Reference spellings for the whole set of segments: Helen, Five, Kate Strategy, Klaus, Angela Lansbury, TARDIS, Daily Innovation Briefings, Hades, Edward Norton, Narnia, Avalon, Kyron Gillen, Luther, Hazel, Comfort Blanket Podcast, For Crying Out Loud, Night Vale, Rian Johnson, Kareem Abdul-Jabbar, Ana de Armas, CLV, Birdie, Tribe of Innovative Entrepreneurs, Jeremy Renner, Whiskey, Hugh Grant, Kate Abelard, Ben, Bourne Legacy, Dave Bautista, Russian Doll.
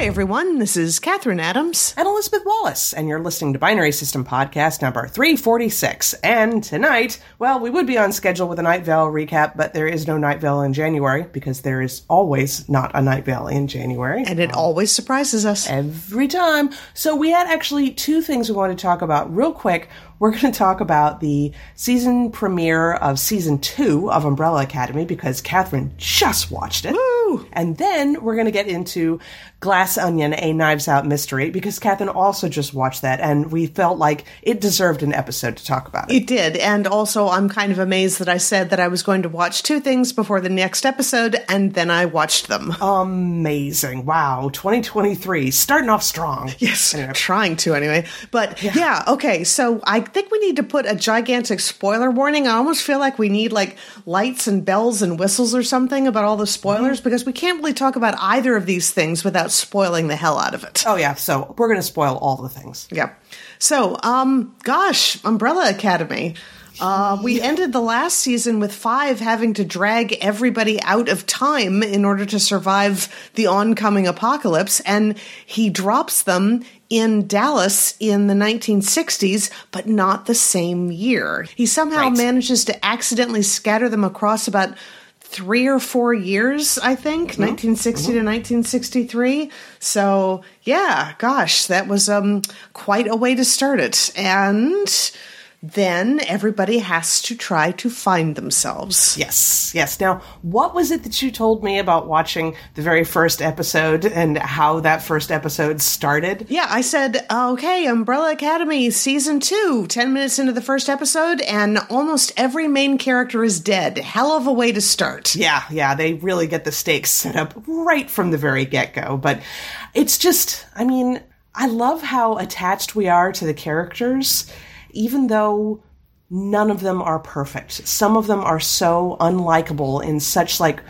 Hi, everyone. This is Catherine Adams. And Elizabeth Wallace. And you're listening to Binary System Podcast number 346. And tonight, well, we would be on schedule with a Night Vale recap, but there is no Night Vale in January because there is always not a Night Vale in January. And it always surprises us. Every time. So we had actually two things we wanted to talk about real quick. We're going to talk about the season premiere of Season 2 of Umbrella Academy because Catherine just watched it. Woo! And then we're going to get into Glass Onion, a Knives Out mystery, because Catherine also just watched that, and we felt like it deserved an episode to talk about it. It did, and also I'm kind of amazed that I said that I was going to watch two things before the next episode, and then I watched them. Amazing. Wow. 2023. Starting off strong. Yes. Anyway. Trying to, anyway. But, yeah, okay, so I think we need to put a gigantic spoiler warning. I almost feel like we need like lights and bells and whistles or something about all the spoilers because we can't really talk about either of these things without spoiling the hell out of it. Oh yeah, so we're going to spoil all the things. Yeah. So, gosh, Umbrella Academy. We ended the last season with Five having to drag everybody out of time in order to survive the oncoming apocalypse, and he drops them in Dallas in the 1960s, but not the same year. He somehow manages to accidentally scatter them across about 3 or 4 years, I think, 1960 to 1963. So, yeah, gosh, that was quite a way to start it. And then everybody has to try to find themselves. Yes, yes. Now, what was it that you told me about watching the very first episode and how that first episode started? Yeah, I said, okay, Umbrella Academy, Season 2, 10 minutes into the first episode, and almost every main character is dead. Hell of a way to start. Yeah, yeah, they really get the stakes set up right from the very get-go. But it's just, I mean, I love how attached we are to the characters, even though none of them are perfect. Some of them are so unlikable in such, like,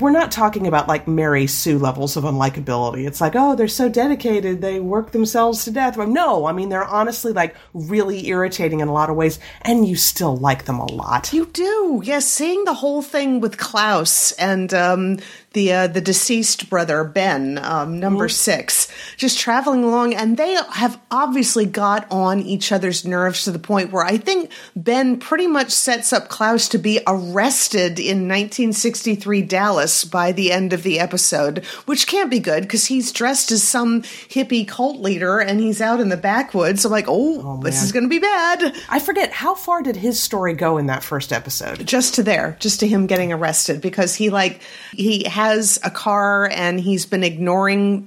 we're not talking about, like, Mary Sue levels of unlikability. It's like, oh, they're so dedicated, they work themselves to death. Well, no, I mean, they're honestly, like, really irritating in a lot of ways, and you still like them a lot. You do, yes. Seeing the whole thing with Klaus and the deceased brother, Ben, number 6, just traveling along, and they have obviously got on each other's nerves to the point where I think Ben pretty much sets up Klaus to be arrested in 1963 Dallas by the end of the episode, which can't be good because he's dressed as some hippie cult leader and he's out in the backwoods. So I'm like, oh this is going to be bad. I forget, how far did his story go in that first episode? Just to there, just to him getting arrested, because he has a car and he's been ignoring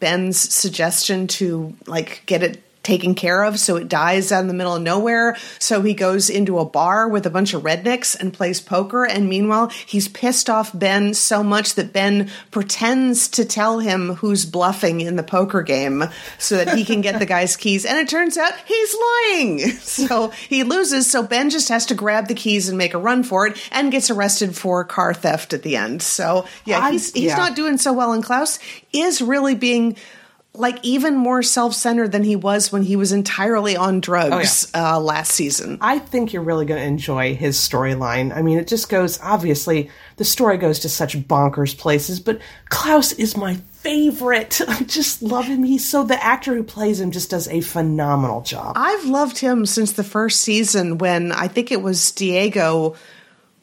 Ben's suggestion to, like, get it taken care of, so it dies out in the middle of nowhere. So he goes into a bar with a bunch of rednecks and plays poker, and meanwhile he's pissed off Ben so much that Ben pretends to tell him who's bluffing in the poker game so that he can get the guy's keys, and it turns out he's lying, so he loses. So Ben just has to grab the keys and make a run for it and gets arrested for car theft at the end. So yeah, he's not doing so well, and Klaus is really being, like, even more self-centered than he was when he was entirely on drugs last season. I think you're really going to enjoy his storyline. I mean, it just goes, obviously, the story goes to such bonkers places, but Klaus is my favorite. I just love him. He's so, the actor who plays him just does a phenomenal job. I've loved him since the first season when I think it was Diego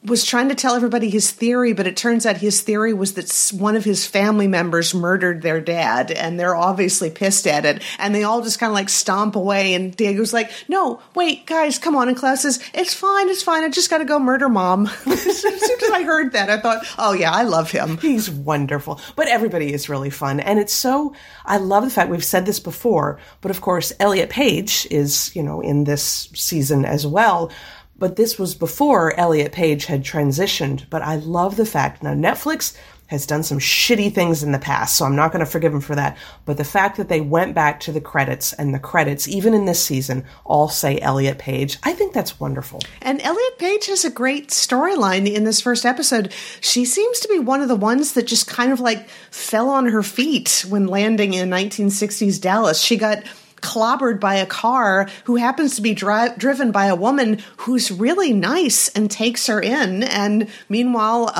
was trying to tell everybody his theory, but it turns out his theory was that one of his family members murdered their dad, and they're obviously pissed at it, and they all just kind of, like, stomp away, and Diego's like, no, wait, guys, come on. And Klaus says, it's fine, I just gotta go murder mom. As soon as I heard that, I thought, oh yeah, I love him. He's wonderful. But everybody is really fun, and it's so, I love the fact, we've said this before, but of course, Elliot Page is, you know, in this season as well. But this was before Elliot Page had transitioned. But I love the fact, now Netflix has done some shitty things in the past, so I'm not going to forgive them for that. But the fact that they went back to the credits, and the credits, even in this season, all say Elliot Page, I think that's wonderful. And Elliot Page has a great storyline in this first episode. She seems to be one of the ones that just kind of, like, fell on her feet when landing in 1960s Dallas. She got clobbered by a car, who happens to be driven by a woman who's really nice and takes her in. And meanwhile,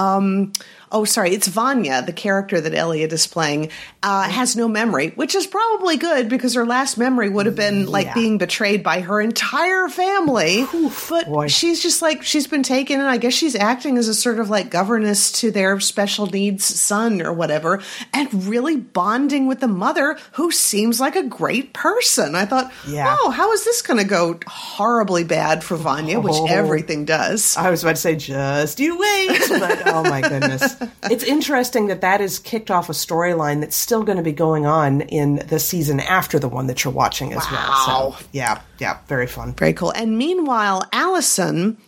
oh, sorry, it's Vanya, the character that Elliot is playing, has no memory, which is probably good because her last memory would have been like being betrayed by her entire family. Oof, but she's just like, she's been taken, and I guess she's acting as a sort of like governess to their special needs son or whatever, and really bonding with the mother who seems like a great person. I thought, oh, how is this going to go horribly bad for Vanya, which everything does. I was about to say, just you wait, but oh my goodness. It's interesting that that is kicked off a storyline that's still going to be going on in the season after the one that you're watching as well. So, yeah, very fun. Very cool. And meanwhile, Allison,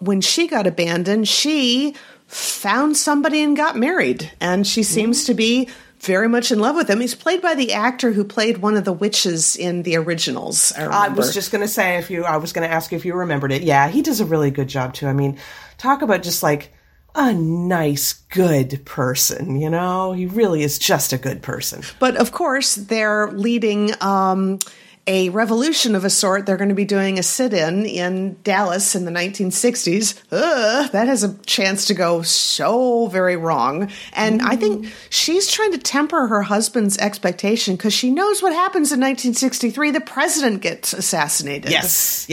when she got abandoned, she found somebody and got married, and she seems to be very much in love with him. He's played by the actor who played one of the witches in the originals. I was just going to say, I was going to ask you if you remembered it. Yeah, he does a really good job too. I mean, talk about just like a nice, good person, you know? He really is just a good person. But of course, they're leading a revolution of a sort. They're going to be doing a sit-in in Dallas in the 1960s. That has a chance to go so very wrong. And I think she's trying to temper her husband's expectation because she knows what happens in 1963. The president gets assassinated. Yes.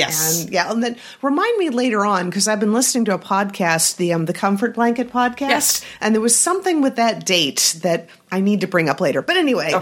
And then remind me later on, because I've been listening to a podcast, the Comfort Blanket Podcast. Yes. And there was something with that date that I need to bring up later. But anyway,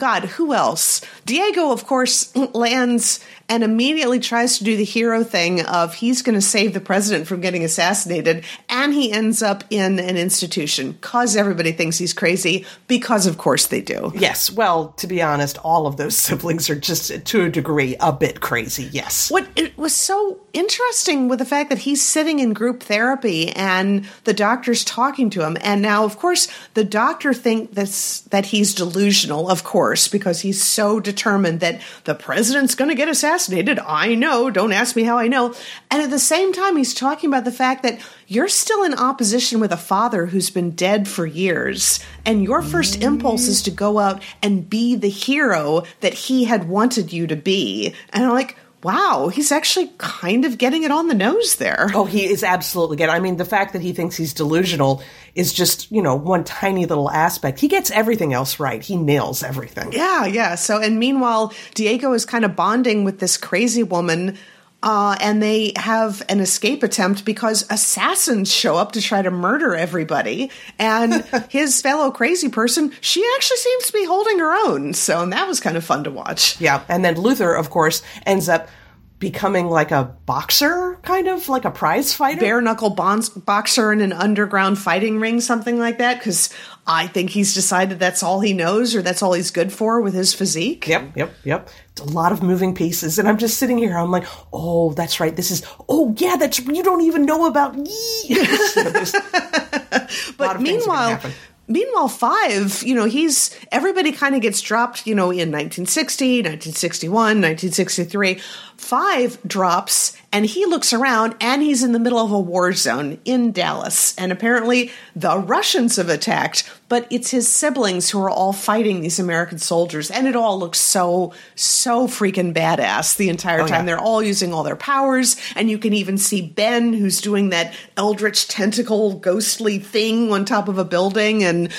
God, who else? Diego, of course, lands and immediately tries to do the hero thing of he's going to save the president from getting assassinated. And he ends up in an institution because everybody thinks he's crazy because, of course, they do. Yes. Well, to be honest, all of those siblings are just, to a degree, a bit crazy. Yes. What it was so interesting with the fact that he's sitting in group therapy and the doctor's talking to him. And now, of course, the doctor thinks that he's delusional, of course, because he's so determined that the president's going to get assassinated. I know. Don't ask me how I know. And at the same time, he's talking about the fact that you're still in opposition with a father who's been dead for years. And your first impulse is to go out and be the hero that he had wanted you to be. And I'm like, wow, he's actually kind of getting it on the nose there. Oh, he is absolutely good. I mean, the fact that he thinks he's delusional is just, you know, one tiny little aspect. He gets everything else right. He nails everything. Yeah. So, and meanwhile, Diego is kind of bonding with this crazy woman, and they have an escape attempt because assassins show up to try to murder everybody. And his fellow crazy person, she actually seems to be holding her own. So, and that was kind of fun to watch. Yeah. And then Luther, of course, ends up becoming like a boxer, kind of like a prize fighter. Bare knuckle boxer in an underground fighting ring, something like that. Because I think he's decided that's all he knows or that's all he's good for with his physique. Yep. A lot of moving pieces. And I'm just sitting here, I'm like, oh, that's right. This is, oh, yeah, that's, you don't even know about. But meanwhile, Five, you know, everybody kind of gets dropped, you know, in 1960, 1961, 1963. Five drops and he looks around and he's in the middle of a war zone in Dallas. And apparently the Russians have attacked, but it's his siblings who are all fighting these American soldiers. And it all looks so, so freaking badass the entire time. Yeah. They're all using all their powers. And you can even see Ben, who's doing that eldritch tentacle ghostly thing on top of a building. And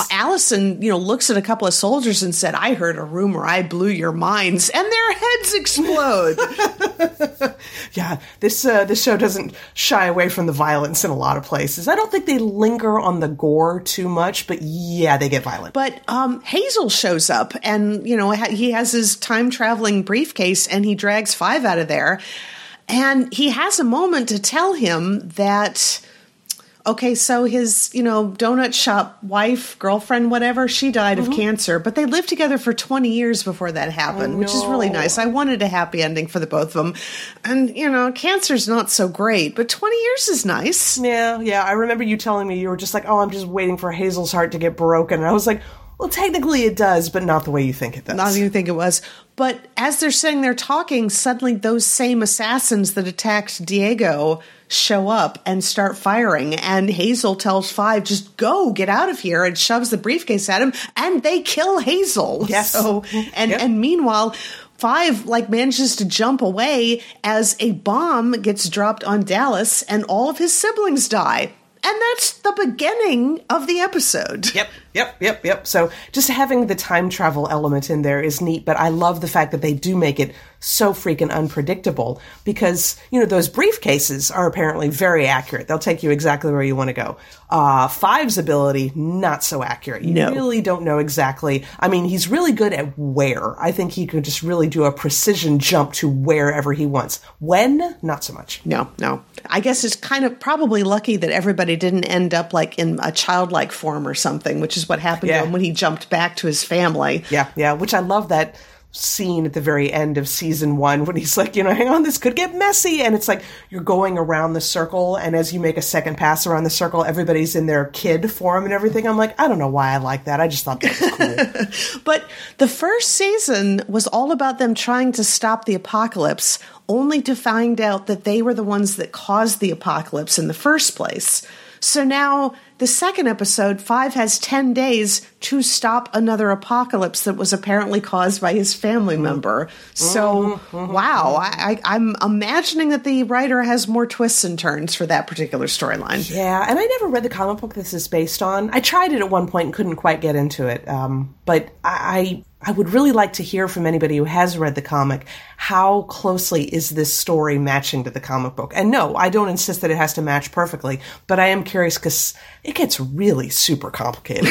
Allison, you know, looks at a couple of soldiers and said, I heard a rumor. I blew your minds. And their heads explode. Yeah, this show doesn't shy away from the violence in a lot of places. I don't think they linger on the gore too much, but yeah, they get violent. But Hazel shows up and, you know, he has his time-traveling briefcase and he drags Five out of there. And he has a moment to tell him that, okay, so his, you know, donut shop wife, girlfriend, whatever, she died of cancer, but they lived together for 20 years before that happened, which is really nice. I wanted a happy ending for the both of them. And, you know, cancer's not so great, but 20 years is nice. Yeah. I remember you telling me you were just like, oh, I'm just waiting for Hazel's heart to get broken. And I was like, well, technically it does, but not the way you think it does. Not the way you think it was. But as they're sitting there talking, suddenly those same assassins that attacked Diego show up and start firing. And Hazel tells Five, just go, get out of here, and shoves the briefcase at him. And they kill Hazel. Yes. So, and meanwhile, Five like manages to jump away as a bomb gets dropped on Dallas and all of his siblings die. And that's the beginning of the episode. Yep. So just having the time travel element in there is neat, but I love the fact that they do make it so freaking unpredictable because, you know, those briefcases are apparently very accurate. They'll take you exactly where you want to go. Five's ability, not so accurate. You really don't know exactly. I mean, he's really good at where. I think he could just really do a precision jump to wherever he wants. When? Not so much. No. I guess it's kind of probably lucky that everybody didn't end up like in a childlike form or something, which is what happened to him when he jumped back to his family. Yeah, which I love that scene at the very end of season one when he's like, you know, hang on, this could get messy. And it's like you're going around the circle, and as you make a second pass around the circle, everybody's in their kid form and everything. I'm like, I don't know why I like that. I just thought that was cool. But the first season was all about them trying to stop the apocalypse, only to find out that they were the ones that caused the apocalypse in the first place. So now the second episode, Five has 10 days to stop another apocalypse that was apparently caused by his family member. So, wow, I'm imagining that the writer has more twists and turns for that particular storyline. Yeah, and I never read the comic book this is based on. I tried it at one point and couldn't quite get into it, but I would really like to hear from anybody who has read the comic, how closely is this story matching to the comic book? And no, I don't insist that it has to match perfectly, but I am curious because it gets really super complicated.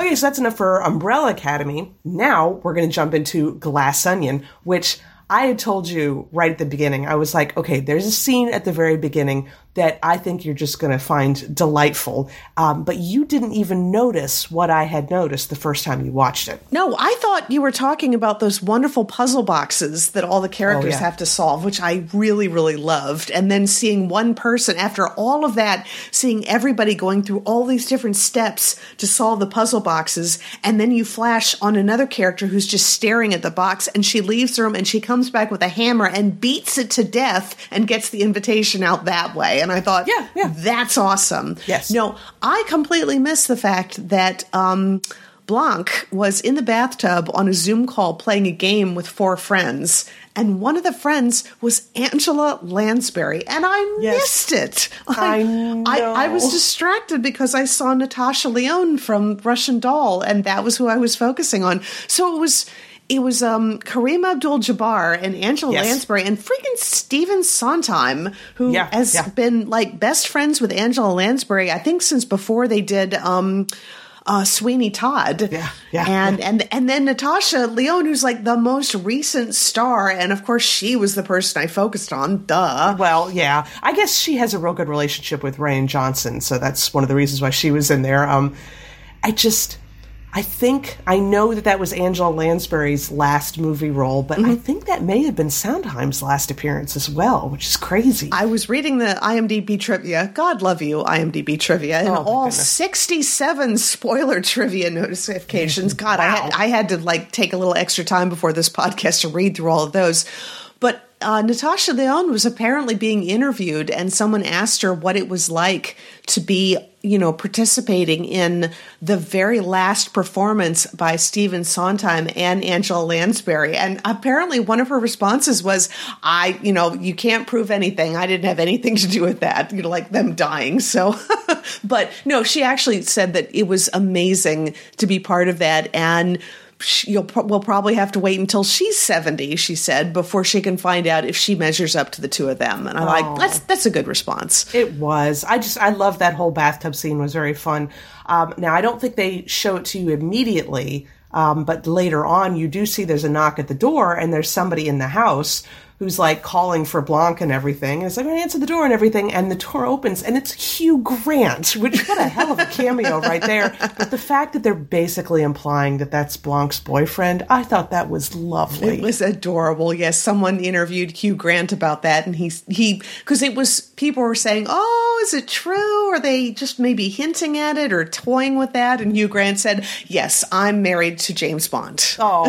Okay, so that's enough for Umbrella Academy. Now we're going to jump into Glass Onion, which I had told you right at the beginning. I was like, okay, there's a scene at the very beginning that I think you're just going to find delightful. But you didn't even notice what I had noticed the first time you watched it. No, I thought you were talking about those wonderful puzzle boxes that all the characters have to solve, which I really, really loved. And then seeing one person, after all of that, seeing everybody going through all these different steps to solve the puzzle boxes. And then you flash on another character who's just staring at the box, and she leaves the room and she comes back with a hammer and beats it to death and gets the invitation out that way. And I thought, that's awesome. Yes. No, I completely missed the fact that Blanc was in the bathtub on a Zoom call playing a game with four friends. And one of the friends was Angela Lansbury. And I missed it. I was distracted because I saw Natasha Lyonne from Russian Doll. And that was who I was focusing on. So It was Kareem Abdul-Jabbar and Angela Lansbury and freaking Stephen Sondheim, who has been like best friends with Angela Lansbury, I think, since before they did Sweeney Todd. And then Natasha Lyonne, who's like the most recent star, and of course she was the person I focused on. Duh. Well, yeah, I guess she has a real good relationship with Rian Johnson, so that's one of the reasons why she was in there. I know that was Angela Lansbury's last movie role, but I think that may have been Sondheim's last appearance as well, which is crazy. I was reading the IMDb trivia. God love you, IMDb trivia. And all 67 spoiler trivia notifications. God, wow. I had to like take a little extra time before this podcast to read through all of those. But Natasha Lyonne was apparently being interviewed, and someone asked her what it was like to be, you know, participating in the very last performance by Stephen Sondheim and Angela Lansbury. And apparently one of her responses was, you can't prove anything. I didn't have anything to do with that, you know, like them dying. So, but no, she actually said that it was amazing to be part of that. And we'll probably have to wait until she's 70, she said, before she can find out if she measures up to the two of them. And I'm like, that's a good response. It was. I love that whole bathtub scene. It was very fun. Now, I don't think they show it to you immediately, but later on you do see there's a knock at the door and there's somebody in the house who's like calling for Blanc and everything. And it's like, I answer the door and everything. And the door opens and it's Hugh Grant, which what a hell of a cameo right there. But the fact that they're basically implying that that's Blanc's boyfriend, I thought that was lovely. It was adorable. Yes. Someone interviewed Hugh Grant about that. And because it was, people were saying, oh, is it true? Are they just maybe hinting at it or toying with that? And Hugh Grant said, yes, I'm married to James Bond. Oh,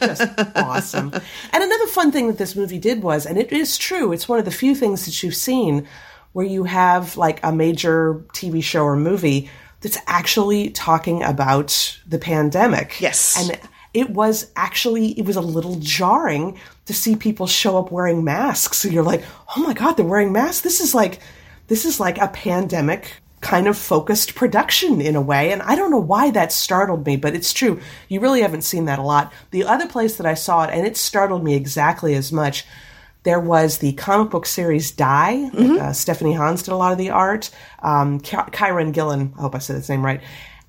just awesome. And another fun thing that this movie did was, and it is true, it's one of the few things that you've seen where you have like a major TV show or movie that's actually talking about the pandemic. Yes. And it was a little jarring to see people show up wearing masks. So you're like, oh my God, they're wearing masks. This is like a pandemic kind of focused production in a way. And I don't know why that startled me, but it's true. You really haven't seen that a lot. The other place that I saw it, and it startled me exactly as much, there was the comic book series Die. Mm-hmm. Stephanie Hans did a lot of the art. Kyron Gillen, I hope I said his name right.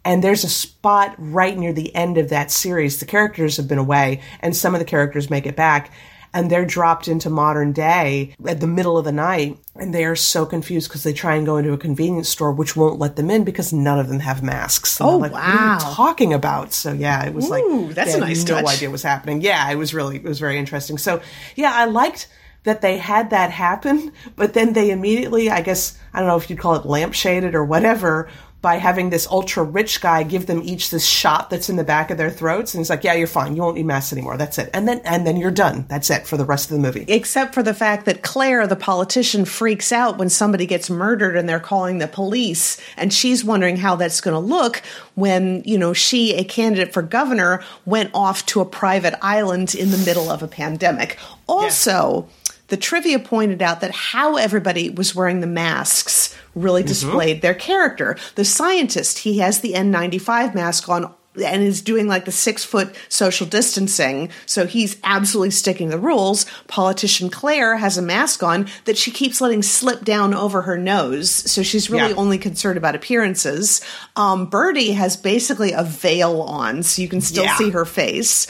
And there's a spot right near the end of that series. The characters have been away, and some of the characters make it back. And they're dropped into modern day at the middle of the night. And they are so confused because they try and go into a convenience store, which won't let them in because none of them have masks. And like, wow. What are you talking about? So, yeah, it was that's a nice touch. No idea what was happening. Yeah, it was very interesting. So, yeah, I liked that they had that happen. But then they immediately, I guess, I don't know if you'd call it lampshaded or whatever, by having this ultra-rich guy give them each this shot that's in the back of their throats. And he's like, yeah, you're fine. You won't need masks anymore. That's it. And then you're done. That's it for the rest of the movie. Except for the fact that Claire, the politician, freaks out when somebody gets murdered and they're calling the police. And she's wondering how that's going to look when, you know, she, a candidate for governor, went off to a private island in the middle of a pandemic. Also, the trivia pointed out that how everybody was wearing the masks really displayed their character. The scientist, he has the N95 mask on and is doing like the 6-foot social distancing. So he's absolutely sticking to the rules. Politician Claire has a mask on that she keeps letting slip down over her nose. So she's really only concerned about appearances. Birdie has basically a veil on, so you can still see her face.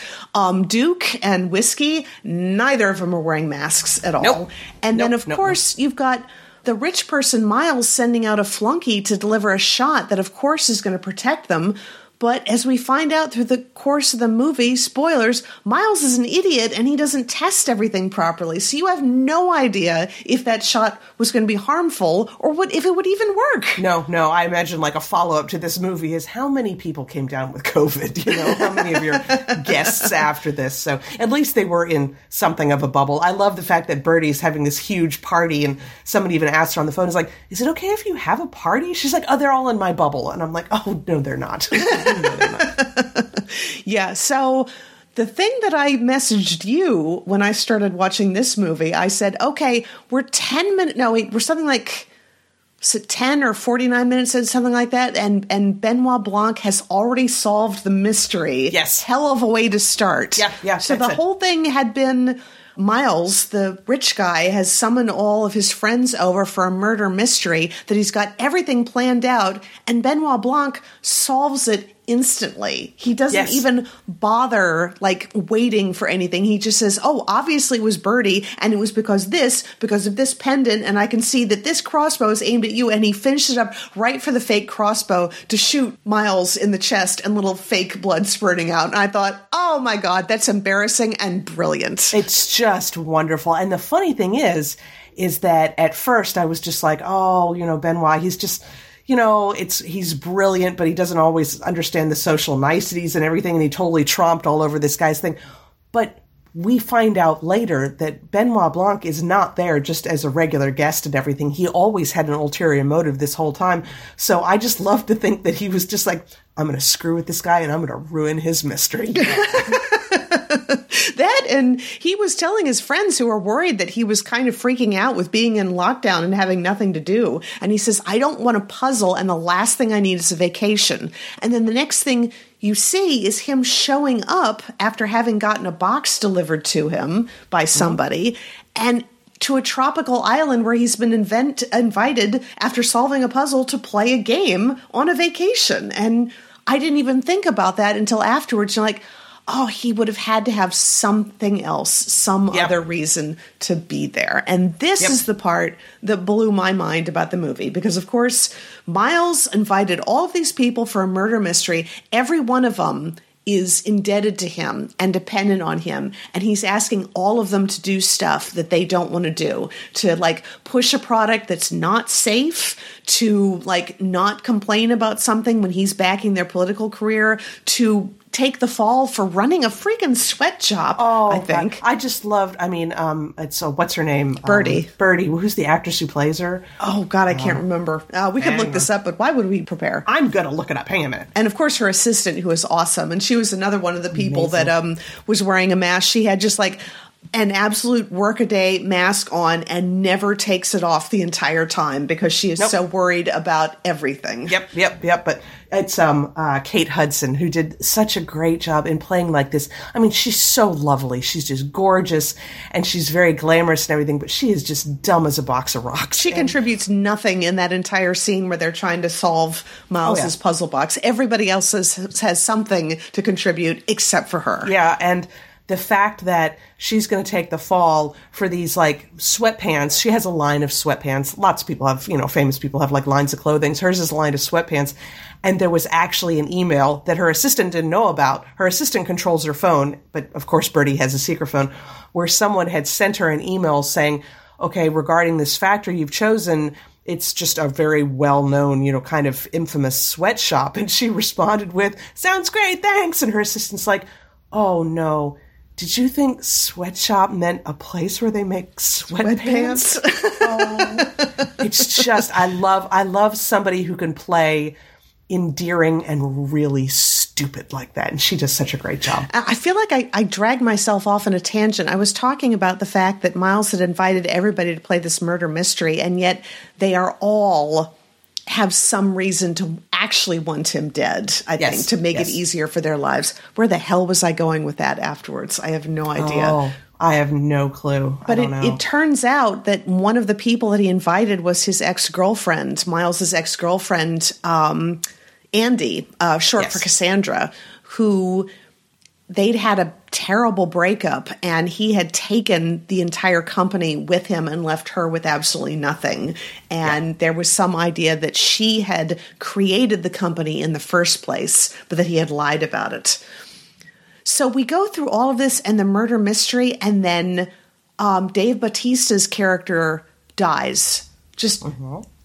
Duke and Whiskey, neither of them are wearing masks at all. Then, of course, you've got the rich person, Miles, sending out a flunky to deliver a shot that, of course, is going to protect them. But as we find out through the course of the movie, spoilers, Miles is an idiot and he doesn't test everything properly. So you have no idea if that shot was going to be harmful or what if it would even work. No. I imagine like a follow-up to this movie is how many people came down with COVID? You know, how many of your guests after this? So at least they were in something of a bubble. I love the fact that Birdie's having this huge party and somebody even asked her on the phone, is like, is it okay if you have a party? She's like, oh, they're all in my bubble. And I'm like, oh, no, they're not. Yeah, so the thing that I messaged you when I started watching this movie, I said, okay, we're 10 minutes, no, wait, we're something like 10 or 49 minutes in, something like that, and Benoit Blanc has already solved the mystery. Yes. Hell of a way to start. Yeah. So the whole thing had been Miles, the rich guy, has summoned all of his friends over for a murder mystery that he's got everything planned out, and Benoit Blanc solves it instantly. He doesn't even bother, like, waiting for anything. He just says, oh, obviously it was Birdie, and it was because of this pendant, and I can see that this crossbow is aimed at you, and he finishes up right for the fake crossbow to shoot Miles in the chest and little fake blood spurting out. And I thought, oh my God, that's embarrassing and brilliant. It's just wonderful. And the funny thing is that at first I was just like, oh, you know, Benoit, he's just, you know, he's brilliant, but he doesn't always understand the social niceties and everything, and he totally tromped all over this guy's thing. But we find out later that Benoit Blanc is not there just as a regular guest and everything. He always had an ulterior motive this whole time. So I just love to think that he was just like, I'm going to screw with this guy and I'm going to ruin his mystery. That, and he was telling his friends who were worried that he was kind of freaking out with being in lockdown and having nothing to do. And he says, I don't want a puzzle, and the last thing I need is a vacation. And then the next thing you see is him showing up after having gotten a box delivered to him by somebody, and to a tropical island where he's been invited after solving a puzzle to play a game on a vacation. And I didn't even think about that until afterwards. You're like, oh, he would have had to have something else, some other reason to be there. And this is the part that blew my mind about the movie. Because, of course, Miles invited all of these people for a murder mystery. Every one of them is indebted to him and dependent on him. And he's asking all of them to do stuff that they don't want to do, to like push a product that's not safe, to like not complain about something when he's backing their political career, to take the fall for running a freaking sweat shop. Oh, I think God. I just loved, I mean, it's what's her name? Birdie. Who's the actress who plays her? Oh God, I can't remember. We could look this up, but why would we prepare? I'm going to look it up. Hang on a minute. And of course her assistant, who is awesome. And she was another one of the people that was wearing a mask. She had just like an absolute workaday mask on and never takes it off the entire time because she is so worried about everything. Yep. But it's Kate Hudson, who did such a great job in playing like this. I mean, she's so lovely. She's just gorgeous, and she's very glamorous and everything, but she is just dumb as a box of rocks. She contributes nothing in that entire scene where they're trying to solve Miles's puzzle box. Everybody else has something to contribute except for her. Yeah, and the fact that she's going to take the fall for these, like, sweatpants. She has a line of sweatpants. Lots of people have, famous people have, like, lines of clothing. Hers is a line of sweatpants. And there was actually an email that her assistant didn't know about. Her assistant controls her phone, but, of course, Birdie has a secret phone, where someone had sent her an email saying, okay, regarding this factory you've chosen, it's just a very well-known, kind of infamous sweatshop. And she responded with, sounds great, thanks. And her assistant's like, oh, no. Did you think sweatshop meant a place where they make sweatpants? Oh, it's just, I love somebody who can play endearing and really stupid like that. And she does such a great job. I feel like I dragged myself off on a tangent. I was talking about the fact that Miles had invited everybody to play this murder mystery, and yet they are all have some reason to actually want him dead, I think, to make it easier for their lives. Where the hell was I going with that afterwards? I have no idea. Oh, I have no clue. But it turns out that one of the people that he invited was his ex-girlfriend, Miles's ex-girlfriend, Andy, short for Cassandra, who they'd had a terrible breakup, and he had taken the entire company with him and left her with absolutely nothing. And there was some idea that she had created the company in the first place, but that he had lied about it. So we go through all of this and the murder mystery, and then Dave Bautista's character dies. Just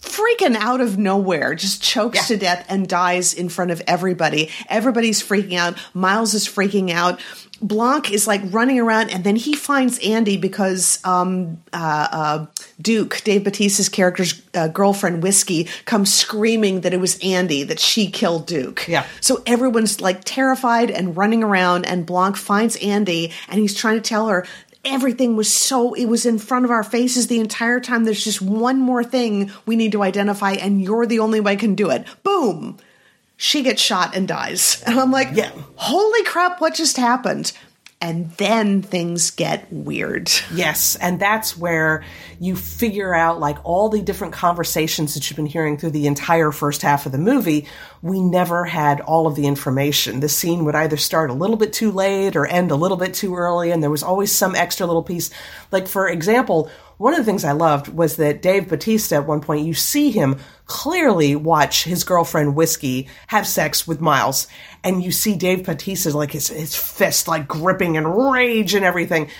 freaking out of nowhere, just chokes to death and dies in front of everybody. Everybody's freaking out. Miles is freaking out. Blanc is like running around, and then he finds Andy because Duke, Dave Bautista's character's girlfriend, Whiskey, comes screaming that it was Andy, that she killed Duke. Yeah. So everyone's like terrified and running around, and Blanc finds Andy, and he's trying to tell her, everything was it was in front of our faces the entire time. There's just one more thing we need to identify, and you're the only one can do it. Boom. She gets shot and dies. And I'm like, holy crap, what just happened? And then things get weird. Yes, and that's where you figure out, like, all the different conversations that you've been hearing through the entire first half of the movie. We never had all of the information. The scene would either start a little bit too late or end a little bit too early, and there was always some extra little piece. Like, for example, one of the things I loved was that Dave Bautista, at one point, you see him clearly watch his girlfriend Whiskey have sex with Miles, and you see Dave Bautista, like, his fist, like, gripping and rage and everything.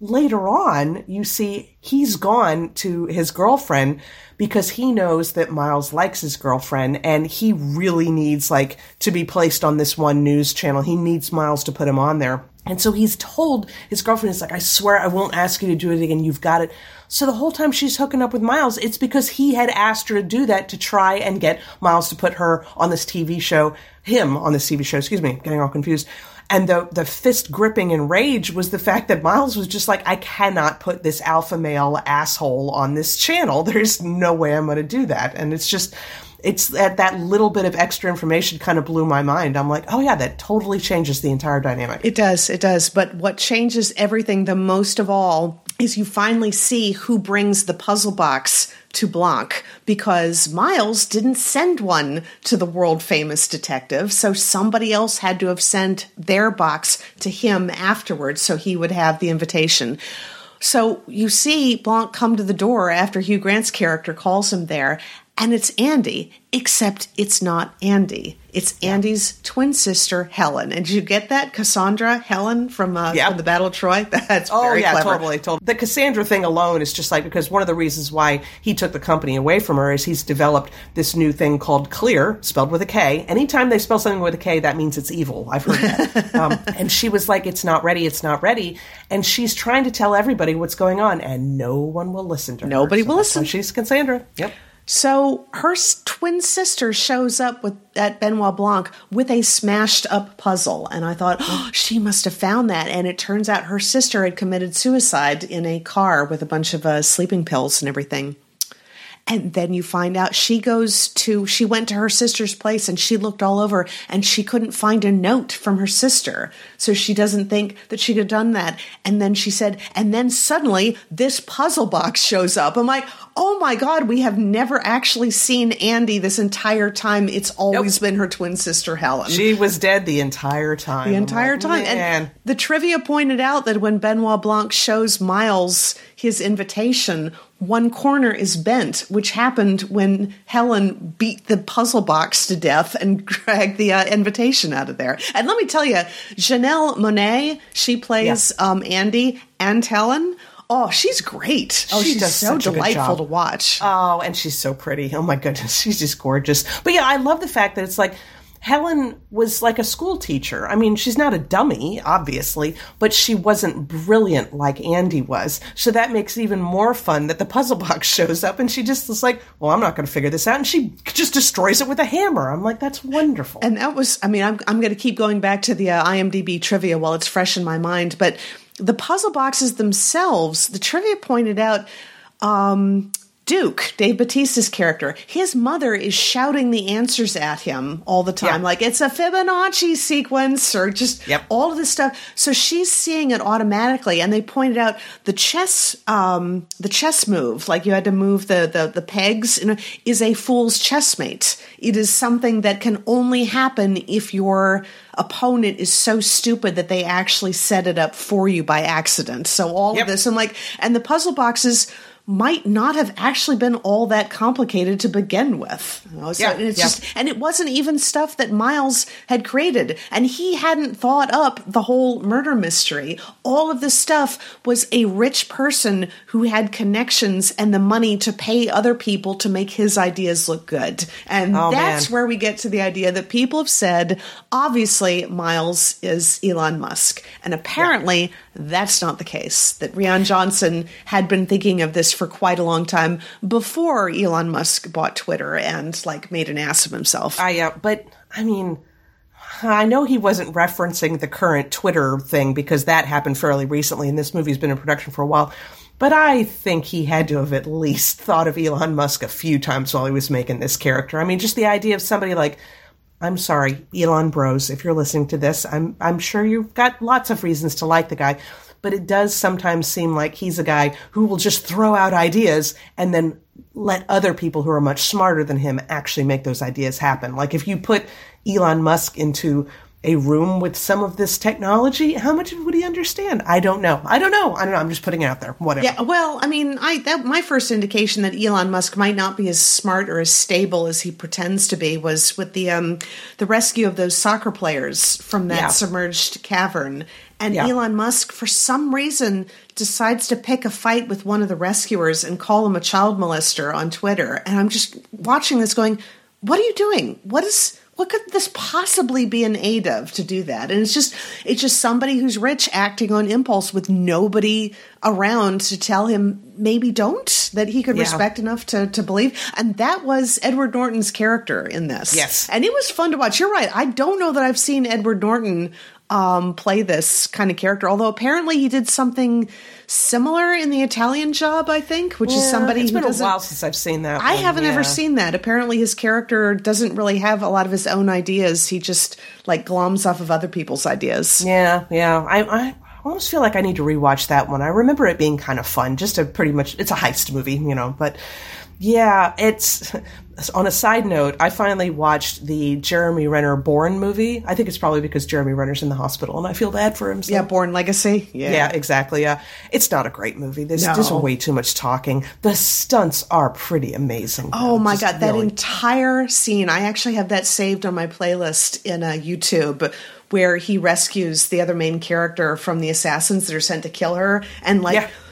Later on, you see he's gone to his girlfriend because he knows that Miles likes his girlfriend, and he really needs, like, to be placed on this one news channel. He needs Miles to put him on there. And so he's told his girlfriend, is like, I swear I won't ask you to do it again. You've got it. So the whole time she's hooking up with Miles, it's because he had asked her to do that to try and get Miles to put her on this TV show, him on this TV show, excuse me, getting all confused. And the fist gripping and rage was the fact that Miles was just like, I cannot put this alpha male asshole on this channel. There's no way I'm going to do that. And it's just, it's that little bit of extra information kind of blew my mind. I'm like, oh, yeah, that totally changes the entire dynamic. It does. But what changes everything the most of all is you finally see who brings the puzzle box to Blanc, because Miles didn't send one to the world-famous detective, so somebody else had to have sent their box to him afterwards so he would have the invitation. So you see Blanc come to the door after Hugh Grant's character calls him there, and it's Andy, except it's not Andy. It's Andy's twin sister, Helen. And did you get that? Cassandra, Helen from the Battle of Troy? That's very clever. Oh, yeah, totally. The Cassandra thing alone is just like, because one of the reasons why he took the company away from her is he's developed this new thing called Clear, spelled with a K. Anytime they spell something with a K, that means it's evil. I've heard that. And she was like, it's not ready. And she's trying to tell everybody what's going on, and no one will listen to her. Nobody will listen. So she's Cassandra. Yep. So her twin sister shows up at Benoit Blanc with a smashed up puzzle. And I thought, oh, she must have found that. And it turns out her sister had committed suicide in a car with a bunch of sleeping pills and everything. And then you find out she went to her sister's place and she looked all over and she couldn't find a note from her sister. So she doesn't think that she'd have done that. And then she said, and then suddenly this puzzle box shows up. I'm like, oh my God, we have never actually seen Andy this entire time. It's always been her twin sister, Helen. She was dead the entire time. And the trivia pointed out that when Benoit Blanc shows Miles his invitation, one corner is bent, which happened when Helen beat the puzzle box to death and dragged the invitation out of there. And let me tell you, Janelle Monáe, she plays Andy and Helen. Oh, she's great. Oh, she's so delightful to watch. Oh, and she's so pretty. Oh, my goodness. She's just gorgeous. But yeah, I love the fact that it's like Helen was like a school teacher. I mean, she's not a dummy, obviously, but she wasn't brilliant like Andy was. So that makes it even more fun that the puzzle box shows up and she just is like, well, I'm not going to figure this out. And she just destroys it with a hammer. I'm like, that's wonderful. And that was, I mean, I'm going to keep going back to the IMDb trivia while it's fresh in my mind. But the puzzle boxes themselves, the trivia pointed out, Duke, Dave Bautista's character, his mother is shouting the answers at him all the time. Yeah. Like, it's a Fibonacci sequence or just all of this stuff. So she's seeing it automatically. And they pointed out the chess move, like you had to move the pegs, is a fool's chessmate. It is something that can only happen if your opponent is so stupid that they actually set it up for you by accident. So all of this, and the puzzle boxes might not have actually been all that complicated to begin with. You know? So and it wasn't even stuff that Miles had created, and he hadn't thought up the whole murder mystery. All of this stuff was a rich person who had connections and the money to pay other people to make his ideas look good. And where we get to the idea that people have said, obviously, Miles is Elon Musk. And apparently that's not the case, that Rian Johnson had been thinking of this for quite a long time before Elon Musk bought Twitter and made an ass of himself. But I mean, I know he wasn't referencing the current Twitter thing because that happened fairly recently and this movie's been in production for a while. But I think he had to have at least thought of Elon Musk a few times while he was making this character. I mean, just the idea of somebody like, I'm sorry, Elon Bros, if you're listening to this, I'm sure you've got lots of reasons to like the guy. But it does sometimes seem like he's a guy who will just throw out ideas and then let other people who are much smarter than him actually make those ideas happen. Like if you put Elon Musk into a room with some of this technology, how much would he understand? I don't know. I'm just putting it out there. Whatever. Yeah. Well, I mean, my first indication that Elon Musk might not be as smart or as stable as he pretends to be was with the rescue of those soccer players from that submerged cavern. And Elon Musk, for some reason, decides to pick a fight with one of the rescuers and call him a child molester on Twitter. And I'm just watching this going, what are you doing? What could this possibly be in aid of to do that? And it's just somebody who's rich acting on impulse with nobody around to tell him maybe don't, that he could respect enough to believe. And that was Edward Norton's character in this. Yes. And it was fun to watch. You're right. I don't know that I've seen Edward Norton play this kind of character, although apparently he did something similar in The Italian Job, I think, which is somebody who doesn't... It's been a while since I've seen that. I haven't ever seen that. Apparently his character doesn't really have a lot of his own ideas. He just gloms off of other people's ideas. Yeah. I almost feel like I need to rewatch that one. I remember it being kind of fun, it's a heist movie, but... Yeah, it's on a side note, I finally watched the Jeremy Renner Bourne movie. I think it's probably because Jeremy Renner's in the hospital and I feel bad for him. So. Yeah, Bourne Legacy. Yeah, exactly. Yeah. It's not a great movie. There's way too much talking. The stunts are pretty amazing. Oh, my God. That entire scene. I actually have that saved on my playlist in YouTube where he rescues the other main character from the assassins that are sent to kill her. And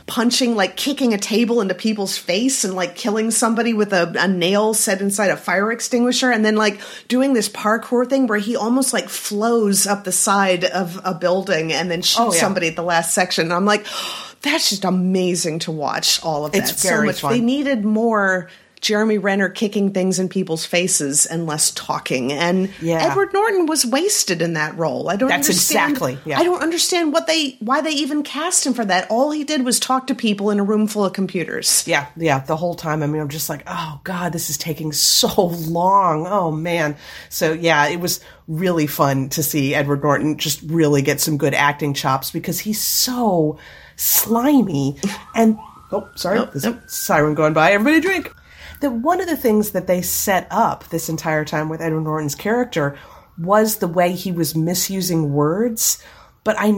punching, kicking a table into people's face and killing somebody with a nail set inside a fire extinguisher, and then doing this parkour thing where he almost flows up the side of a building and then shoots somebody at the last section. And I'm like, that's just amazing to watch all of that. It's very fun. They needed more Jeremy Renner kicking things in people's faces and less talking. And Edward Norton was wasted in that role. I don't understand why they even cast him for that. All he did was talk to people in a room full of computers. Yeah, the whole time. I mean, I'm just like, oh God, this is taking so long. Oh man. So yeah, it was really fun to see Edward Norton just really get some good acting chops because he's so slimy and siren going by. Everybody drink. That one of the things that they set up this entire time with Edward Norton's character was the way he was misusing words, but I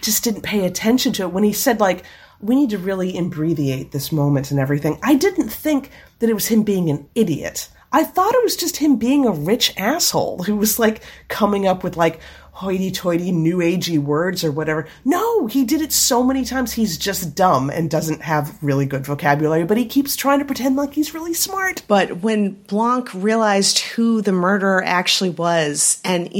just didn't pay attention to it. When he said, like, we need to really imbreviate this moment and everything, I didn't think that it was him being an idiot. I thought it was just him being a rich asshole who was, like, coming up with, like, hoity-toity, new-agey words or whatever. No, he did it so many times. He's just dumb and doesn't have really good vocabulary, but he keeps trying to pretend like he's really smart. But when Blanc realized who the murderer actually was, and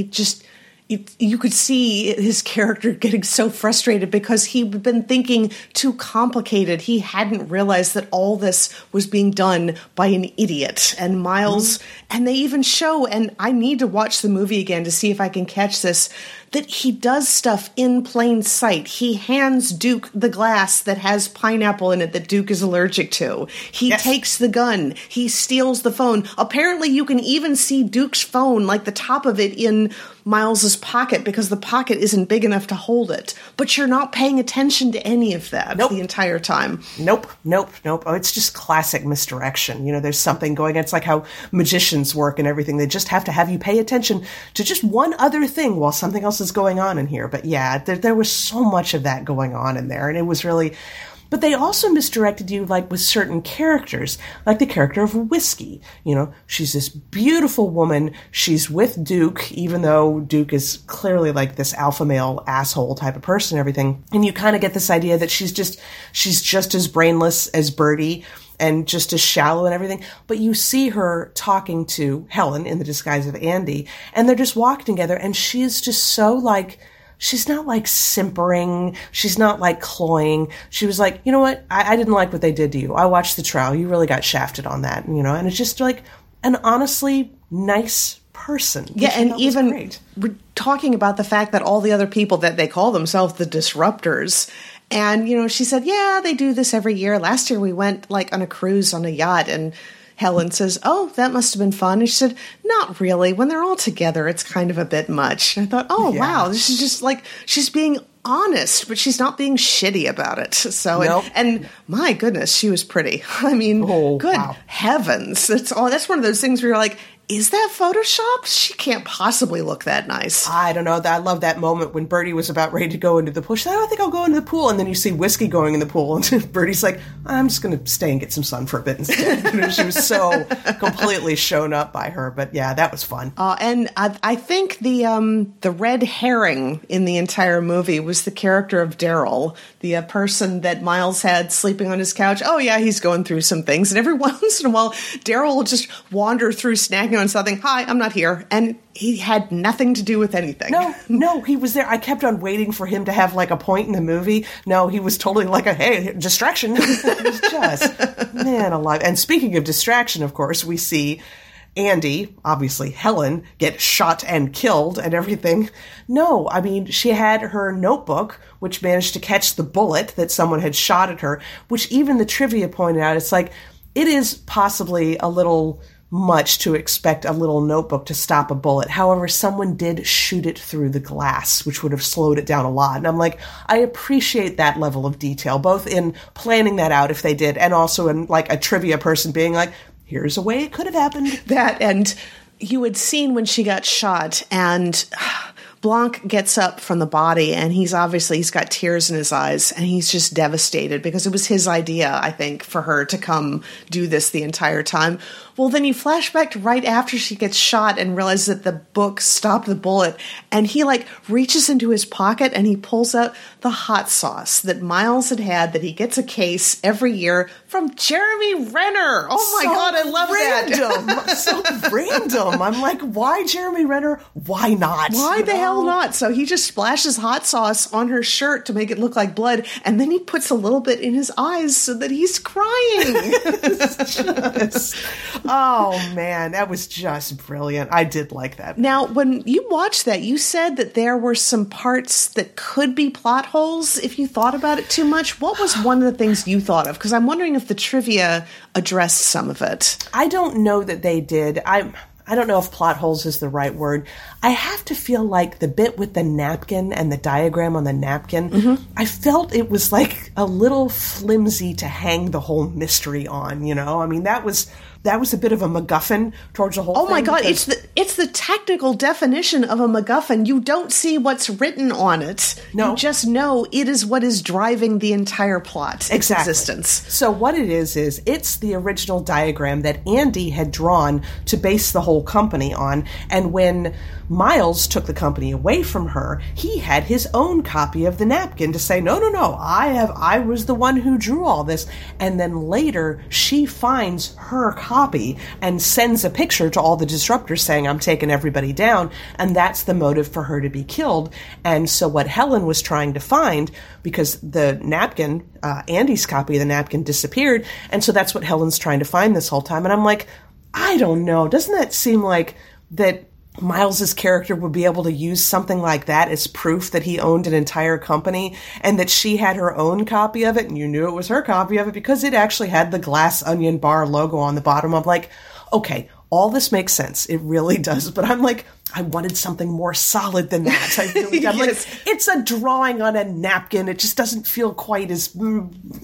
you could see his character getting so frustrated because he'd been thinking too complicated. He hadn't realized that all this was being done by an idiot. And Miles, and they even show, and I need to watch the movie again to see if I can catch this, that he does stuff in plain sight. He hands Duke the glass that has pineapple in it that Duke is allergic to. He takes the gun. He steals the phone. Apparently, you can even see Duke's phone, like the top of it, in Miles's pocket because the pocket isn't big enough to hold it. But you're not paying attention to any of that the entire time. Nope. Oh, it's just classic misdirection. You know, there's something going on. It's like how magicians work and everything. They just have to have you pay attention to just one other thing while something else is going on in here. But yeah, there was so much of that going on in there, and it was really... But they also misdirected you, like, with certain characters, like the character of Whiskey. You know, she's this beautiful woman. She's with Duke, even though Duke is clearly, like, this alpha male asshole type of person and everything. And you kind of get this idea that she's just as brainless as Birdie and just as shallow and everything. But you see her talking to Helen in the disguise of Andy, and they're just walking together, and she is just so, like... She's not, like, simpering. She's not, like, cloying. She was like, you know what? I didn't like what they did to you. I watched the trial. You really got shafted on that, you know? And it's just, like, an honestly nice person. Yeah, and even we're talking about the fact that all the other people that they call themselves the disruptors... And, you know, she said, yeah, they do this every year. Last year we went, like, on a cruise on a yacht, and Helen says, oh, that must have been fun. And she said, not really. When they're all together, it's kind of a bit much. And I thought, wow, this is just, like, she's being honest, but she's not being shitty about it. So, and my goodness, she was pretty. I mean, heavens. That's one of those things where you're like, is that Photoshop? She can't possibly look that nice. I don't know. I love that moment when Birdie was about ready to go into the pool. She said, I don't think I'll go into the pool. And then you see Whiskey going in the pool. And Birdie's like, I'm just going to stay and get some sun for a bit instead. You know, she was so completely shown up by her. But yeah, that was fun. And I think the red herring in the entire movie was the character of Daryl, the person that Miles had sleeping on his couch. Oh, yeah, he's going through some things. And every once in a while, Daryl will just wander through snacking on something. Hi, I'm not here. And he had nothing to do with anything. No, he was there. I kept on waiting for him to have, like, a point in the movie. No, he was totally like distraction. It was just, man alive. And speaking of distraction, of course, we see Andy, obviously Helen, get shot and killed and everything. No, I mean, she had her notebook, which managed to catch the bullet that someone had shot at her, which even the trivia pointed out. It's like, it is possibly a little... much to expect a little notebook to stop a bullet. However, someone did shoot it through the glass, which would have slowed it down a lot. And I'm like, I appreciate that level of detail, both in planning that out if they did, and also in, like, a trivia person being like, here's a way it could have happened. That, and you had seen when she got shot, and Blanc gets up from the body, and he's got tears in his eyes, and he's just devastated because it was his idea, I think, for her to come do this the entire time. Well, then he flashbacked right after she gets shot and realizes that the book stopped the bullet. And he, like, reaches into his pocket and he pulls out the hot sauce that Miles had that he gets a case every year from Jeremy Renner. Oh, my God, I love that. So random. I'm like, why Jeremy Renner? Why not? Why the hell not? So he just splashes hot sauce on her shirt to make it look like blood. And then he puts a little bit in his eyes so that he's crying. Just... Oh, man, that was just brilliant. I did like that. Now, when you watched that, you said that there were some parts that could be plot holes if you thought about it too much. What was one of the things you thought of? Because I'm wondering if the trivia addressed some of it. I don't know that they did. I don't know if plot holes is the right word. I have to feel like the bit with the napkin and the diagram on the napkin, mm-hmm. I felt it was like a little flimsy to hang the whole mystery on, you know? I mean, that was a bit of a MacGuffin towards the whole thing. Oh, my God. It's the technical definition of a MacGuffin. You don't see what's written on it. No. You just know it is what is driving the entire plot. Exactly. Existence. So what it is it's the original diagram that Andy had drawn to base the whole company on. And when Miles took the company away from her, he had his own copy of the napkin to say, no, I was the one who drew all this. And then later, she finds her copy and sends a picture to all the disruptors saying, I'm taking everybody down, and that's the motive for her to be killed. And so what Helen was trying to find, because the napkin, Andy's copy of the napkin disappeared, and so that's what Helen's trying to find this whole time. And I'm like, I don't know, doesn't that seem like that Miles's character would be able to use something like that as proof that he owned an entire company and that she had her own copy of it, and you knew it was her copy of it because it actually had the Glass Onion bar logo on the bottom. I'm like, okay, all this makes sense. It really does. But I'm like, I wanted something more solid than that. I really did. Yes. Like, it's a drawing on a napkin. It just doesn't feel quite as,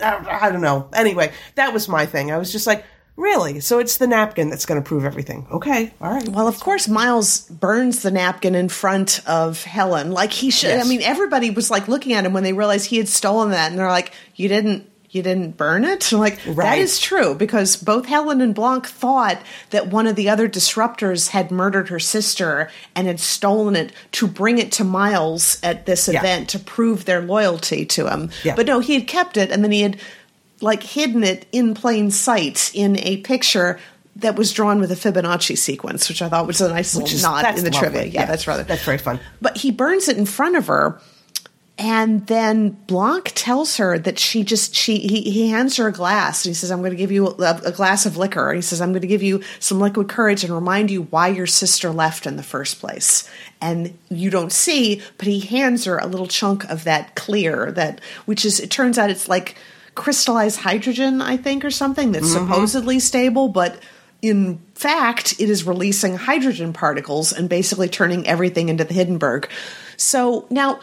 I don't know. Anyway, that was my thing. I was just like, really? So it's the napkin that's going to prove everything. Okay. All right. Well, of course, Miles burns the napkin in front of Helen. Like he should. Yes. I mean, everybody was like looking at him when they realized he had stolen that. And they're like, you didn't burn it? And like, right. That is true, because both Helen and Blanc thought that one of the other disruptors had murdered her sister and had stolen it to bring it to Miles at this event to prove their loyalty to him. Yeah. But no, he had kept it, and then he had like hidden it in plain sight in a picture that was drawn with a Fibonacci sequence, which I thought was a nice little nod in the trivia. Yeah, that's very fun. But he burns it in front of her, and then Blanc tells her that he hands her a glass, and he says, I'm going to give you a glass of liquor. And he says, I'm going to give you some liquid courage and remind you why your sister left in the first place. And you don't see, but he hands her a little chunk of that clear, it turns out it's like crystallized hydrogen, I think, or something that's mm-hmm. supposedly stable, but in fact, it is releasing hydrogen particles and basically turning everything into the Hindenburg. So now,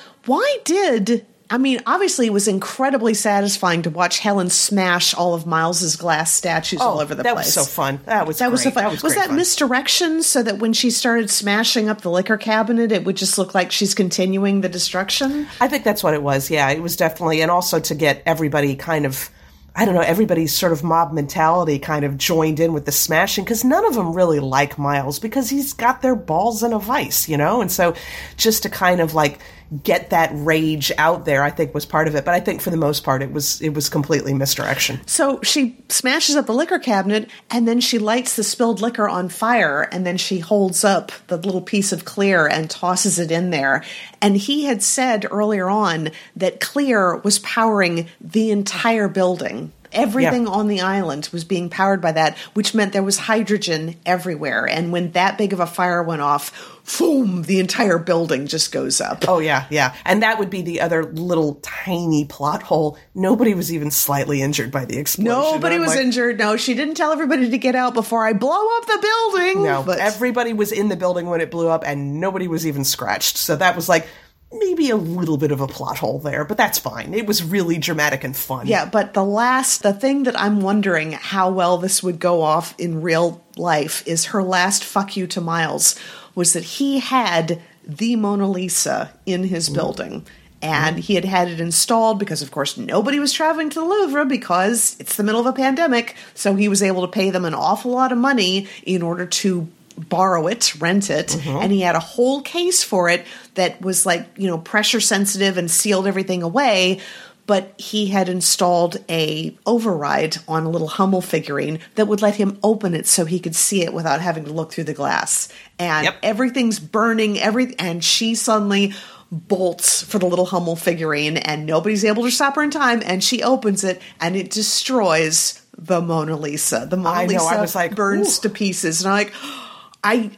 obviously it was incredibly satisfying to watch Helen smash all of Miles's glass statues all over the place. That was so fun. That was misdirection, so that when she started smashing up the liquor cabinet, it would just look like she's continuing the destruction? I think that's what it was, yeah. It was definitely, and also to get everybody kind of, I don't know, everybody's sort of mob mentality kind of joined in with the smashing, because none of them really like Miles, because he's got their balls in a vice, you know? And so just to kind of like get that rage out there, I think was part of it. But I think for the most part, it was completely misdirection. So she smashes up the liquor cabinet, and then she lights the spilled liquor on fire, and then she holds up the little piece of clear and tosses it in there. And he had said earlier on that clear was powering the entire building. Everything on the island was being powered by that, which meant there was hydrogen everywhere. And when that big of a fire went off, boom, the entire building just goes up. Oh, yeah, yeah. And that would be the other little tiny plot hole. Nobody was even slightly injured by the explosion. Nobody was injured. No, she didn't tell everybody to get out before I blow up the building. No, but everybody was in the building when it blew up, and nobody was even scratched. So that was like maybe a little bit of a plot hole there, but that's fine. It was really dramatic and fun. Yeah, but the thing that I'm wondering how well this would go off in real life is her last fuck you to Miles was that he had the Mona Lisa in his building. And he had it installed because, of course, nobody was traveling to the Louvre because it's the middle of a pandemic. So he was able to pay them an awful lot of money in order to borrow it, rent it. Mm-hmm. And he had a whole case for it that was like, you know, pressure sensitive and sealed everything away. But he had installed a override on a little Hummel figurine that would let him open it so he could see it without having to look through the glass. And everything's burning. And she suddenly bolts for the little Hummel figurine, and nobody's able to stop her in time, and she opens it, and it destroys the Mona Lisa. The Mona Lisa burns to pieces. And I'm like,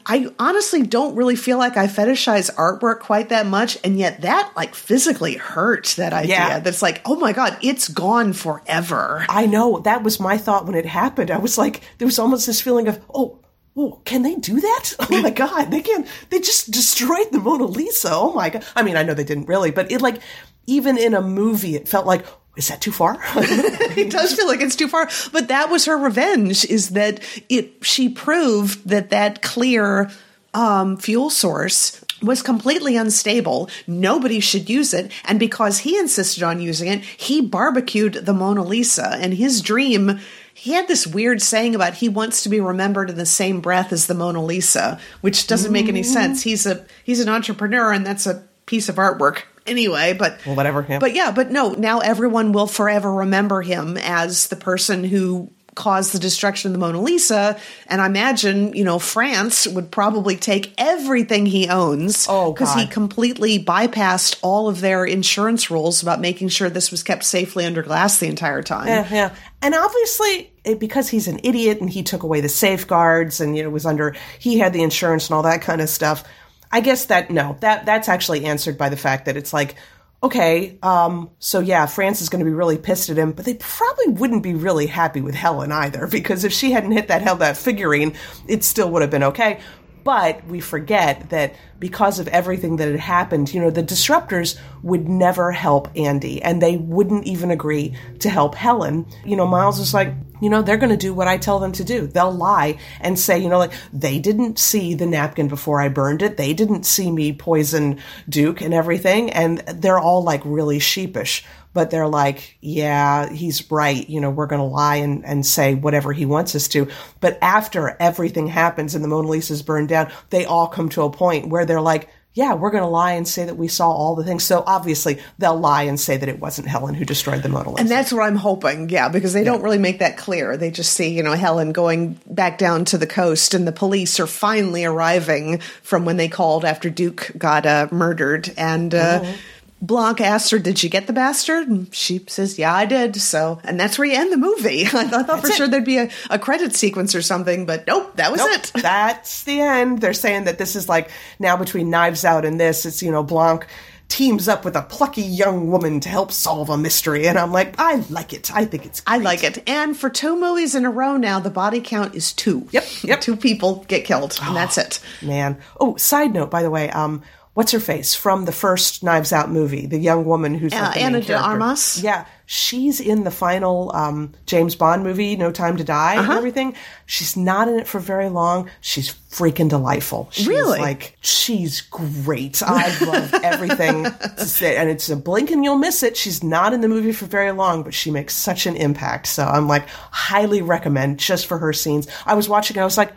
I honestly don't really feel like I fetishize artwork quite that much, and yet that like physically hurt, that idea. Yeah. That's like, oh my God, it's gone forever. I know. That was my thought when it happened. I was like, there was almost this feeling of, oh, can they do that? Oh my God, they can't. They just destroyed the Mona Lisa. Oh my God. I mean, I know they didn't really, but it like, even in a movie, it felt like, is that too far? It does feel like it's too far. But that was her revenge, is that she proved that clear fuel source was completely unstable. Nobody should use it. And because he insisted on using it, he barbecued the Mona Lisa. And his dream, he had this weird saying about he wants to be remembered in the same breath as the Mona Lisa, which doesn't make any sense. He's an entrepreneur, and that's a piece of artwork. Anyway, whatever. Yeah. Now everyone will forever remember him as the person who caused the destruction of the Mona Lisa. And I imagine, you know, France would probably take everything he owns because he completely bypassed all of their insurance rules about making sure this was kept safely under glass the entire time. Yeah. And obviously, because he's an idiot and he took away the safeguards and, you know, he had the insurance and all that kind of stuff. I guess that's actually answered by the fact that it's like, okay, so yeah, France is going to be really pissed at him, but they probably wouldn't be really happy with Helen either, because if she hadn't held that figurine, it still would have been okay. But we forget that because of everything that had happened, you know, the disruptors would never help Andy, and they wouldn't even agree to help Helen. You know, Miles was like, you know, they're going to do what I tell them to do. They'll lie and say, you know, like, they didn't see the napkin before I burned it. They didn't see me poison Duke and everything. And they're all like really sheepish, but they're like, yeah, he's right. You know, we're going to lie and say whatever he wants us to. But after everything happens and the Mona Lisa's burned down, they all come to a point where they're like, yeah, we're going to lie and say that we saw all the things. So obviously they'll lie and say that it wasn't Helen who destroyed the Mona Lisa. And that's what I'm hoping, yeah, because they don't really make that clear. They just see, you know, Helen going back down to the coast, and the police are finally arriving from when they called after Duke got murdered. And Blanc asked her, did you get the bastard? And she says, yeah, I did. So, and that's where you end the movie. I thought there'd be a credit sequence or something, but nope, that was it. That's the end. They're saying that this is like now between Knives Out and this, it's, you know, Blanc teams up with a plucky young woman to help solve a mystery. And I'm like, I like it. I think it's great. I like it. And for 2 movies in a row now, the body count is 2. Yep. 2 people get killed, and that's it. Man. Oh, side note, by the way, what's her face from the first Knives Out movie? The young woman who's like the Ana de Armas. Yeah, she's in the final James Bond movie, No Time to Die, and everything. She's not in it for very long. She's freaking delightful. She's she's great. I love everything to say, and it's a blink and you'll miss it. She's not in the movie for very long, but she makes such an impact. So I'm like, highly recommend just for her scenes. I was watching, and I was like,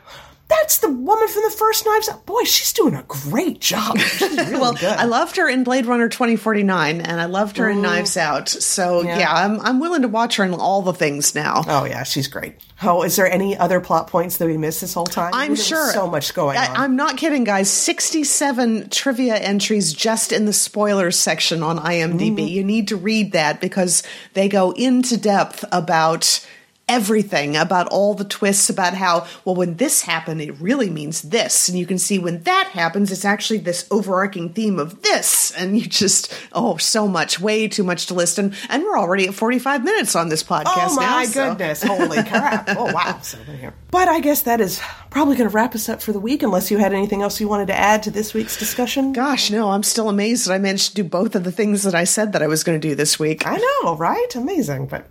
that's the woman from the first Knives Out. Boy, she's doing a great job. She's really good. I loved her in Blade Runner 2049, and I loved her in Knives Out. So, yeah, I'm willing to watch her in all the things now. Oh, yeah, she's great. Oh, is there any other plot points that we missed this whole time? I'm sure. There's so much going on. I'm not kidding, guys. 67 trivia entries just in the spoilers section on IMDb. You need to read that because they go into depth about everything, about all the twists, about how, well, when this happened, it really means this. And you can see when that happens, it's actually this overarching theme of this. And you just, so much, way too much to list. And we're already at 45 minutes on this podcast now. Goodness. Holy crap. Oh, wow. But I guess that is probably going to wrap us up for the week, unless you had anything else you wanted to add to this week's discussion. Gosh, no, I'm still amazed that I managed to do both of the things that I said that I was going to do this week. I know, right? Amazing. But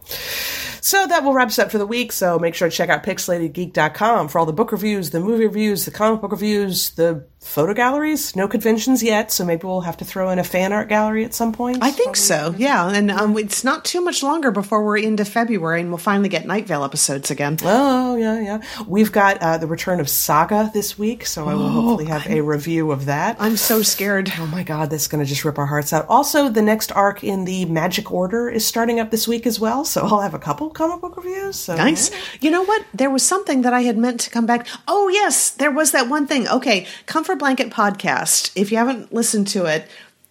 so that will wrap us up for the week, so make sure to check out pixelatedgeek.com for all the book reviews, the movie reviews, the comic book reviews, the photo galleries. No conventions yet, so maybe we'll have to throw in a fan art gallery at some point. I think so, yeah. And it's not too much longer before we're into February, and we'll finally get Night Vale episodes again. Oh, yeah. We've got the return of Saga this week, so I will hopefully have a review of that. I'm so scared. Oh, my God, that's going to just rip our hearts out. Also, the next arc in the Magic Order is starting up this week as well, so I'll have a couple comic book reviews. So. Nice. You know what? There was something that I had meant to come back. Oh, yes, there was that one thing. Okay, Comfort Blanket Podcast. If you haven't listened to it,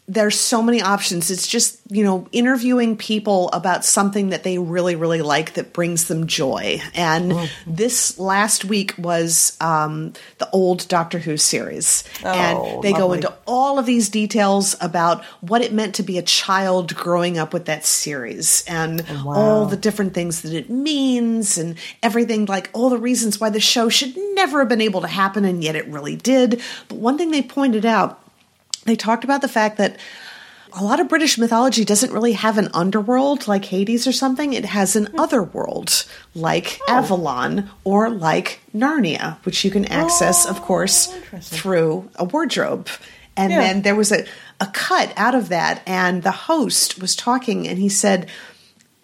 there's so many options. It's just, interviewing people about something that they really, really like that brings them joy. And this last week was the old Doctor Who series. Oh, and they go into all of these details about what it meant to be a child growing up with that series and all the different things that it means and everything, like all the reasons why the show should never have been able to happen, and yet it really did. But one thing they pointed out, they talked about the fact that a lot of British mythology doesn't really have an underworld like Hades or something. It has an otherworld like Avalon or like Narnia, which you can access, of course, through a wardrobe. And then there was a cut out of that, and the host was talking, and he said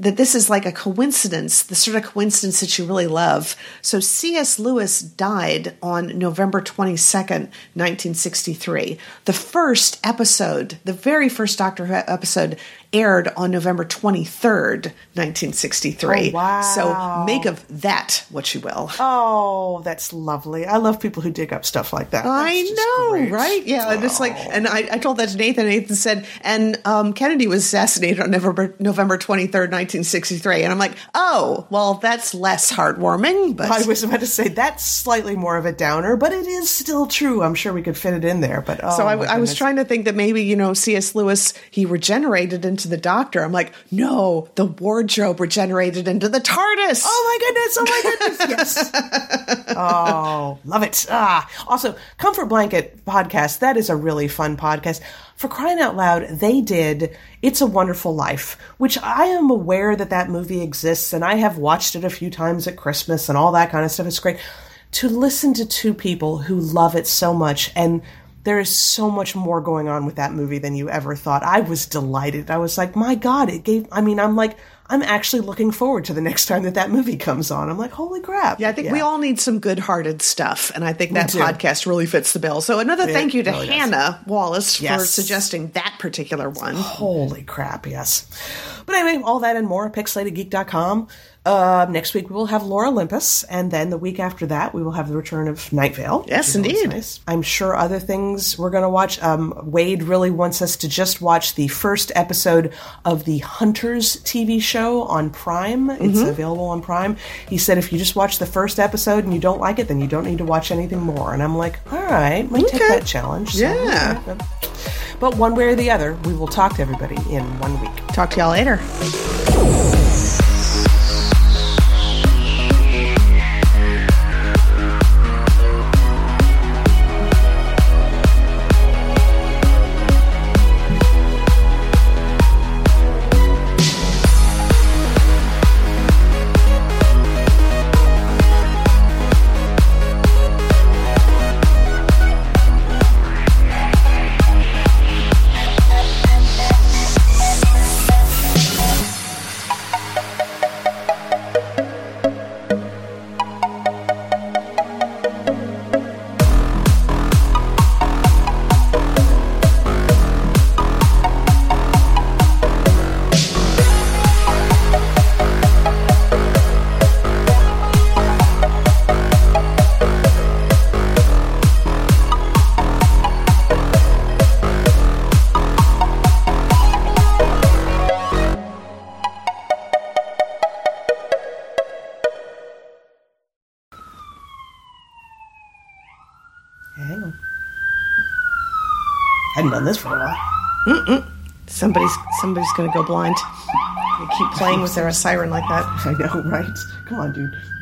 that this is like a coincidence, the sort of coincidence that you really love. So C.S. Lewis died on November 22nd, 1963. The first episode, the very first Doctor Who episode, aired on November 23rd, 1963. Oh, wow. So make of that what you will. Oh, that's lovely. I love people who dig up stuff like that. I know, right? Yeah, and it's like, and I told that to Nathan. Nathan said, and Kennedy was assassinated on November 23rd, 1963. And I'm like, oh, well, that's less heartwarming. But I was about to say that's slightly more of a downer, but it is still true. I'm sure we could fit it in there. But so I was trying to think that maybe, C.S. Lewis, he regenerated into the Doctor. I'm like, no, the wardrobe regenerated into the TARDIS. Oh my goodness. Yes. Oh, love it. Also, Comfort Blanket Podcast. That is a really fun podcast. For crying out loud, they did It's a Wonderful Life, which I am aware that movie exists, and I have watched it a few times at Christmas and all that kind of stuff. It's great to listen to two people who love it so much, and there is so much more going on with that movie than you ever thought. I was delighted. I was like, my God, I'm actually looking forward to the next time that movie comes on. I'm like, holy crap. Yeah, I think we all need some good-hearted stuff, and I think that podcast really fits the bill. So another thank you to Hannah Wallace for suggesting that particular one. Holy crap, yes. But anyway, all that and more at pixelatedgeek.com. Next week we will have Lore Olympus, and then the week after that we will have the return of Night Vale. Yes, indeed. Nice. I'm sure other things we're going to watch. Wade really wants us to just watch the first episode of the Hunters TV show on Prime. It's available on Prime. He said if you just watch the first episode and you don't like it, then you don't need to watch anything more. And I'm like, all right, might take that challenge. Yeah. So, but one way or the other, we will talk to everybody in 1 week. Talk to y'all later. Somebody's going to go blind. They keep playing with their siren like that. I know, right? Come on, dude.